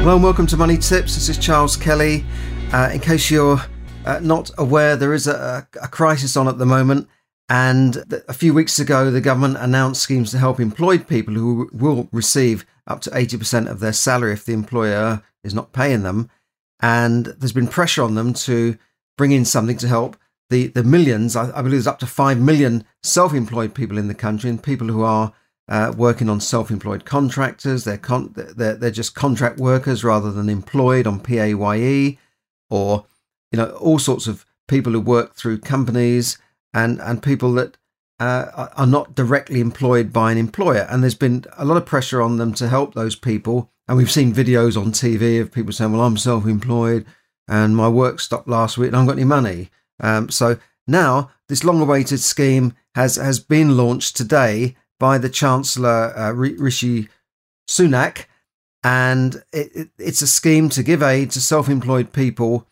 Hello and welcome to Money Tips. This is Charles Kelly. In case you're not aware, there is a crisis on at the moment, and a few weeks ago the government announced schemes to help employed people who will receive up to 80% of their salary if the employer is not paying them, and there's been pressure on them to bring in something to help the millions. I believe there's up to 5 million self-employed people in the country, and people who are working on self-employed contractors. They're just contract workers rather than employed on PAYE, or all sorts of people who work through companies, and people that are not directly employed by an employer. And there's been a lot of pressure on them to help those people. And we've seen videos on TV of people saying, well, I'm self-employed and my work stopped last week and I haven't got any money. So now this long-awaited scheme has been launched today by the Chancellor, Rishi Sunak. And it's a scheme to give aid to self-employed people.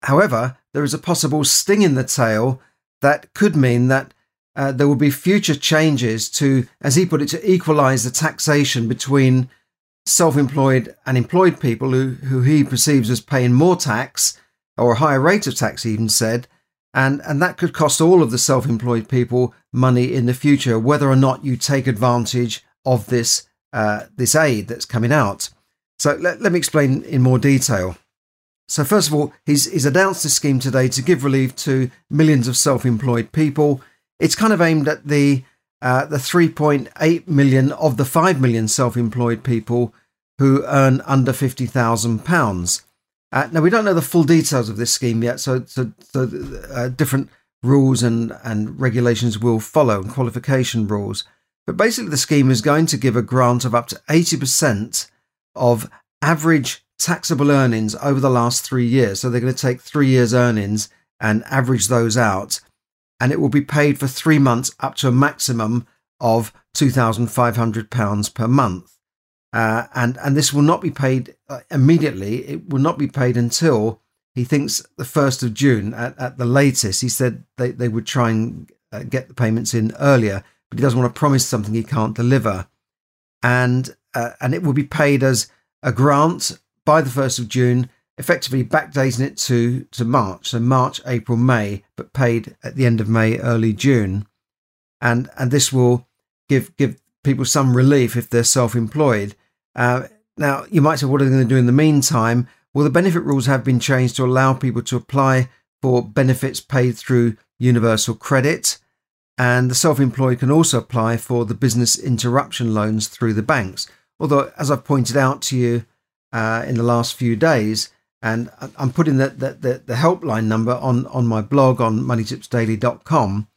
However, there is a possible sting in the tail that could mean that there will be future changes to, as he put it, to equalise the taxation between self-employed and employed people who he perceives as paying more tax, or a higher rate of tax, he even said. And that could cost all of the self-employed people money in the future, whether or not you take advantage of this aid that's coming out. So let me explain in more detail. So first of all, he's announced this scheme today to give relief to millions of self-employed people. It's kind of aimed at the 3.8 million of the 5 million self-employed people who earn under £50,000. Now, we don't know the full details of this scheme yet, so different rules and regulations will follow, and qualification rules. But basically, the scheme is going to give a grant of up to 80% of average taxable earnings over the last 3 years. So they're going to take 3 years' earnings and average those out, and it will be paid for 3 months up to a maximum of £2,500 per month. And this will not be paid immediately. It will not be paid until, he thinks, the 1st of June at the latest. He said they would try and get the payments in earlier, but he doesn't want to promise something he can't deliver. And it will be paid as a grant by the 1st of June, effectively backdating it to March. So March, April, May, but paid at the end of May, early June. And this will give people some relief if they're self-employed. Now, you might say, what are they going to do in the meantime? Well, the benefit rules have been changed to allow people to apply for benefits paid through universal credit. And the self-employed can also apply for the business interruption loans through the banks. Although, as I've pointed out to you, in the last few days, and I'm putting the helpline number on my blog on MoneyTipsDaily.com.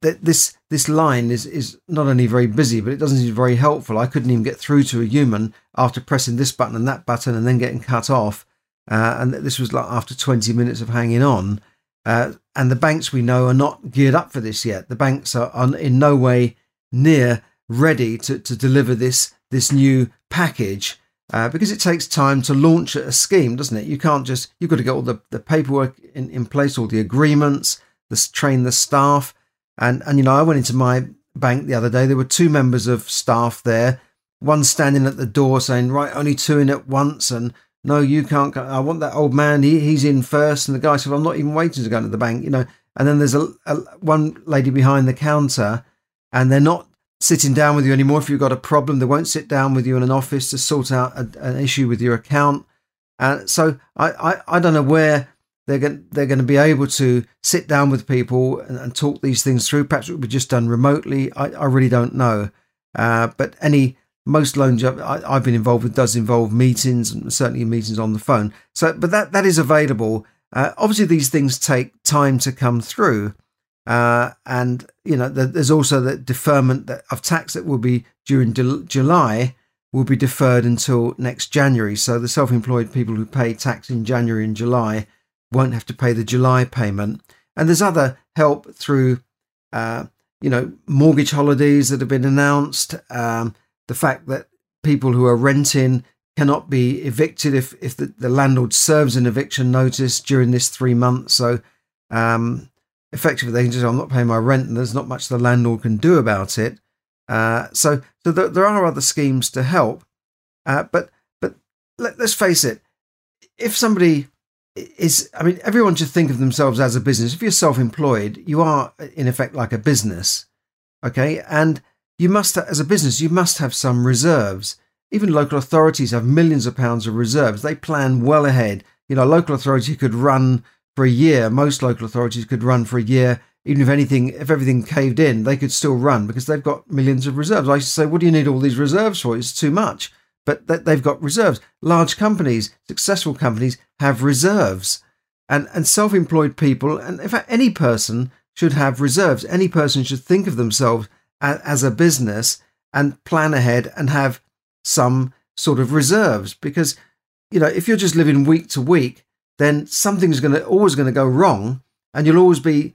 This line is not only very busy, but it doesn't seem very helpful. I couldn't even get through to a human after pressing this button and that button and then getting cut off. And this was like after 20 minutes of hanging on. And the banks, we know, are not geared up for this yet. The banks are in no way near ready to deliver this new package. Because it takes time to launch a scheme, doesn't it? You can't just, you've got to get all the paperwork in place, all the agreements, train the staff. And I went into my bank the other day. There were two members of staff there, one standing at the door saying, right, only two in at once. And no, you can't go. I want that old man. He's in first. And the guy said, well, I'm not even waiting to go into the bank, And then there's one lady behind the counter, and they're not sitting down with you anymore. If you've got a problem, they won't sit down with you in an office to sort out an issue with your account. And so I don't know where they're going to be able to sit down with people and talk these things through. Perhaps it would be just done remotely. I really don't know. But most loan job I've been involved with does involve meetings, and certainly meetings on the phone. So, but that is available. Obviously, these things take time to come through. There's also the deferment of tax that will be during July will be deferred until next January. So the self-employed people who pay tax in January and July won't have to pay the July payment. And there's other help through, mortgage holidays that have been announced. The fact that people who are renting cannot be evicted if the landlord serves an eviction notice during this 3 months. So effectively, they can just say, I'm not paying my rent, and there's not much the landlord can do about it. So there are other schemes to help. But let's face it, if somebody is, I mean, everyone should think of themselves as a business. If you're self-employed, you are in effect like a business. Okay. And you must, as a business, you must have some reserves. Even local authorities have millions of pounds of reserves. They plan well ahead. You know, a local authority could run for a year. Most local authorities could run for a year. Even if everything caved in, they could still run because they've got millions of reserves. I used to say, what do you need all these reserves for? It's too much. But they've got reserves. Large companies, successful companies have reserves. And self-employed people, and in fact, any person should have reserves. Any person should think of themselves as a business and plan ahead and have some sort of reserves. Because, you know, if you're just living week to week, then something's always going to go wrong. And you'll always be,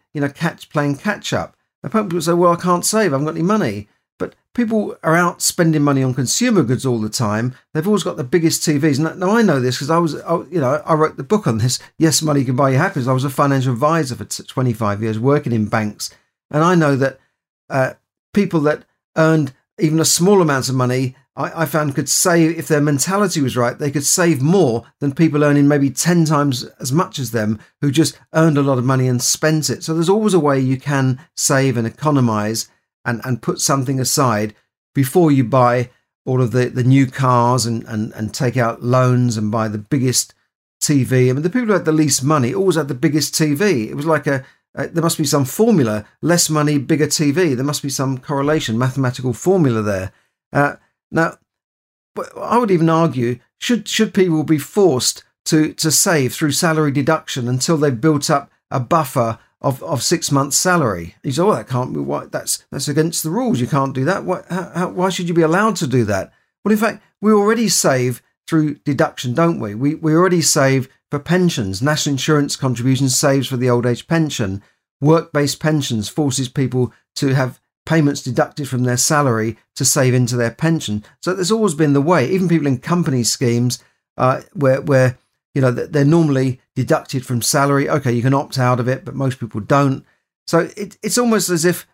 playing catch up. And people say, well, I can't save. I haven't got any money. But people are out spending money on consumer goods all the time. They've always got the biggest TVs. Now I know this because I wrote the book on this. Yes, Money Can Buy You Happiness. I was a financial advisor for 25 years working in banks. And I know that people that earned even a small amount of money, I found could save, if their mentality was right, they could save more than people earning maybe 10 times as much as them who just earned a lot of money and spent it. So there's always a way you can save and economize and put something aside before you buy all of the new cars and take out loans and buy the biggest TV. I mean, the people who had the least money always had the biggest TV. It was like there must be some formula, less money, bigger TV. There must be some correlation, mathematical formula there. Now, I would even argue, should people be forced to save through salary deduction until they've built up a buffer of 6 months' salary? You say, oh, that can't be. Why? That's against the rules. You can't do that. Why should you be allowed to do that? Well, in fact, we already save through deduction, don't we? We already save for pensions. National insurance contributions saves for the old age pension. Work-based pensions forces people to have payments deducted from their salary to save into their pension. So there's always been the way. Even people in company schemes where they're normally deducted from salary. Okay, you can opt out of it, but most people don't. So it's almost as if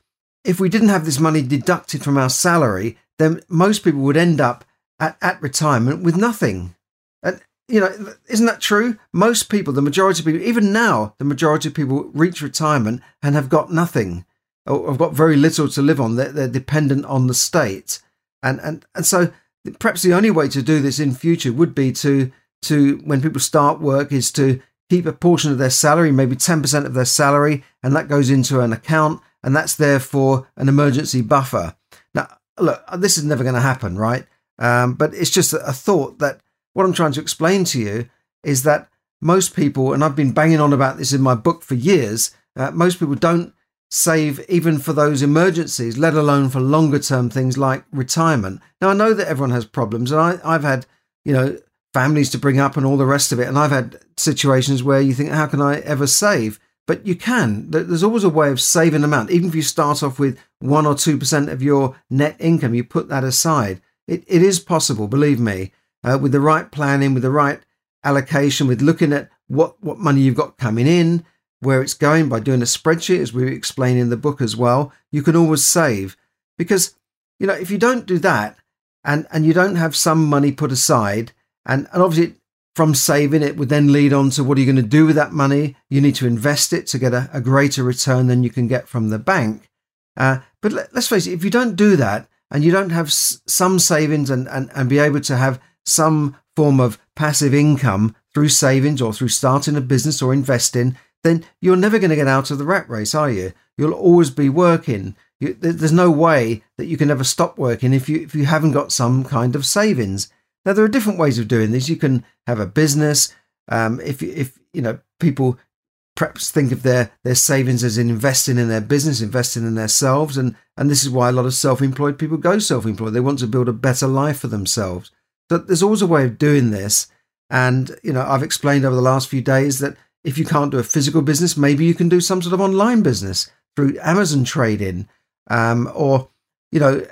we didn't have this money deducted from our salary, then most people would end up at retirement with nothing. And, isn't that true? Most people, the majority of people, even now, the majority of people reach retirement and have got nothing. I've got very little to live on. They're dependent on the state. And so perhaps the only way to do this in future would be to when people start work is to keep a portion of their salary, maybe 10% of their salary, and that goes into an account, and that's there for an emergency buffer. Now, look, this is never going to happen, right? But it's just a thought that what I'm trying to explain to you is that most people, and I've been banging on about this in my book for years, most people don't save even for those emergencies, let alone for longer term things like retirement. Now, I know that everyone has problems, and I've had, families to bring up and all the rest of it. And I've had situations where you think, how can I ever save? But you can. There's always a way of saving amount. Even if you start off with 1% or 2% of your net income, you put that aside. It is possible, believe me, with the right planning, with the right allocation, with looking at what money you've got coming in, where it's going, by doing a spreadsheet, as we explain in the book as well. You can always save because, if you don't do that and you don't have some money put aside, and obviously from saving it would then lead on to what are you going to do with that money? You need to invest it to get a greater return than you can get from the bank. But let's face it, if you don't do that and you don't have some savings and be able to have some form of passive income through savings or through starting a business or investing, then you're never going to get out of the rat race, are you? You'll always be working. There's no way that you can ever stop working if you haven't got some kind of savings. Now, there are different ways of doing this. You can have a business. If people perhaps think of their savings as in investing in their business, investing in themselves. And this is why a lot of self-employed people go self-employed. They want to build a better life for themselves. But there's always a way of doing this. And, you know, I've explained over the last few days that if you can't do a physical business, maybe you can do some sort of online business through Amazon trading, or, you know,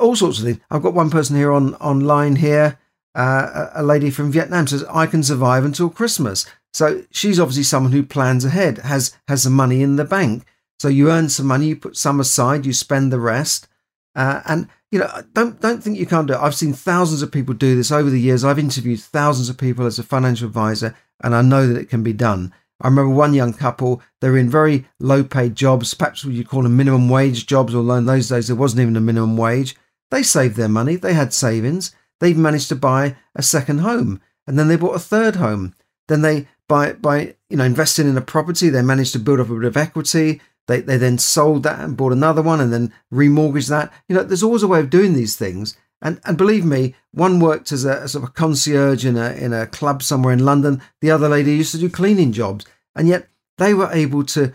all sorts of things. I've got one person here online here, a lady from Vietnam says, I can survive until Christmas. So she's obviously someone who plans ahead, has the money in the bank. So you earn some money, you put some aside, you spend the rest. And, you know, don't think you can't do it. I've seen thousands of people do this over the years. I've interviewed thousands of people as a financial advisor, and I know that it can be done. I remember one young couple, they were in very low-paid jobs, perhaps what you call them minimum wage jobs, although in those days there wasn't even a minimum wage. They saved their money. They had savings. They managed to buy a second home, and then they bought a third home. Then they, by you know, investing in a property, they managed to build up a bit of equity. They then sold that and bought another one and then remortgaged that. You know, there's always a way of doing these things. And believe me, one worked as a sort of concierge in a club somewhere in London. The other lady used to do cleaning jobs. And yet they were able to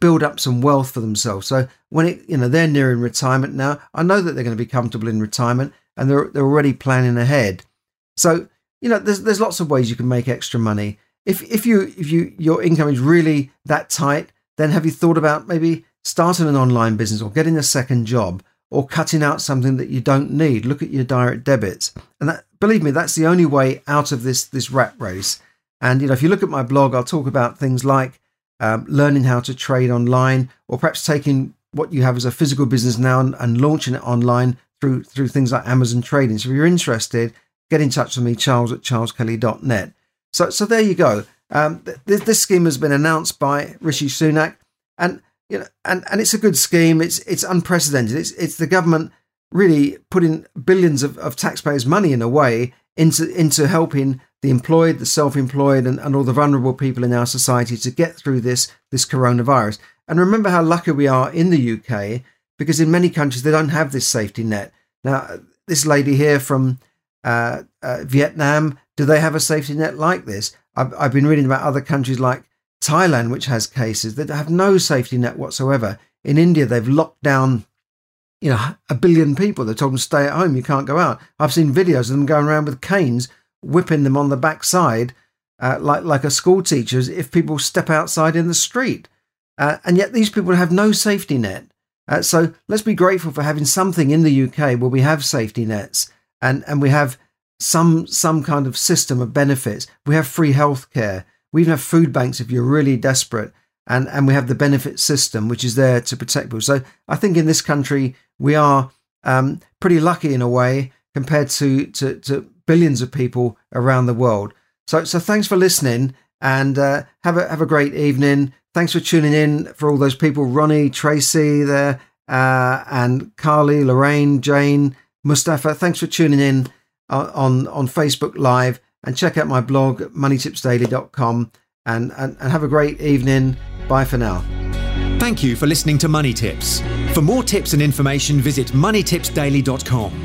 build up some wealth for themselves. So when they're nearing retirement now, I know that they're going to be comfortable in retirement, and they're already planning ahead. So, you know, there's lots of ways you can make extra money. If your income is really that tight, then have you thought about maybe starting an online business or getting a second job or cutting out something that you don't need? Look at your direct debits. And that, believe me, that's the only way out of this rat race. And, you know, if you look at my blog, I'll talk about things like learning how to trade online, or perhaps taking what you have as a physical business now and launching it online through things like Amazon trading. So if you're interested, get in touch with me, Charles at charleskelly.net. So there you go. This scheme has been announced by Rishi Sunak, and you know, and it's a good scheme. It's unprecedented. It's the government really putting billions of taxpayers' money in a way into helping the employed, the self-employed, and all the vulnerable people in our society to get through this coronavirus. And remember how lucky we are in the UK, because in many countries they don't have this safety net. Now, this lady here from Vietnam, do they have a safety net like this? I've been reading about other countries like Thailand, which has cases that have no safety net whatsoever. In India, they've locked down, you know, 1 billion people. They've told them stay at home. You can't go out. I've seen videos of them going around with canes, whipping them on the backside like a school teacher if people step outside in the street. And yet these people have no safety net. So let's be grateful for having something in the UK where we have safety nets and we have some kind of system of benefits. We have free healthcare. We even have food banks if you're really desperate. And we have the benefit system, which is there to protect people. So I think in this country, we are pretty lucky in a way compared to billions of people around the world. So thanks for listening, and have a great evening. Thanks for tuning in for all those people, Ronnie, Tracy there, and Carly, Lorraine, Jane, Mustafa. Thanks for tuning in on Facebook Live, and check out my blog MoneyTipsDaily.com, and have a great evening. Bye for now. Thank you for listening to Money Tips. For more tips and information, visit MoneyTipsDaily.com.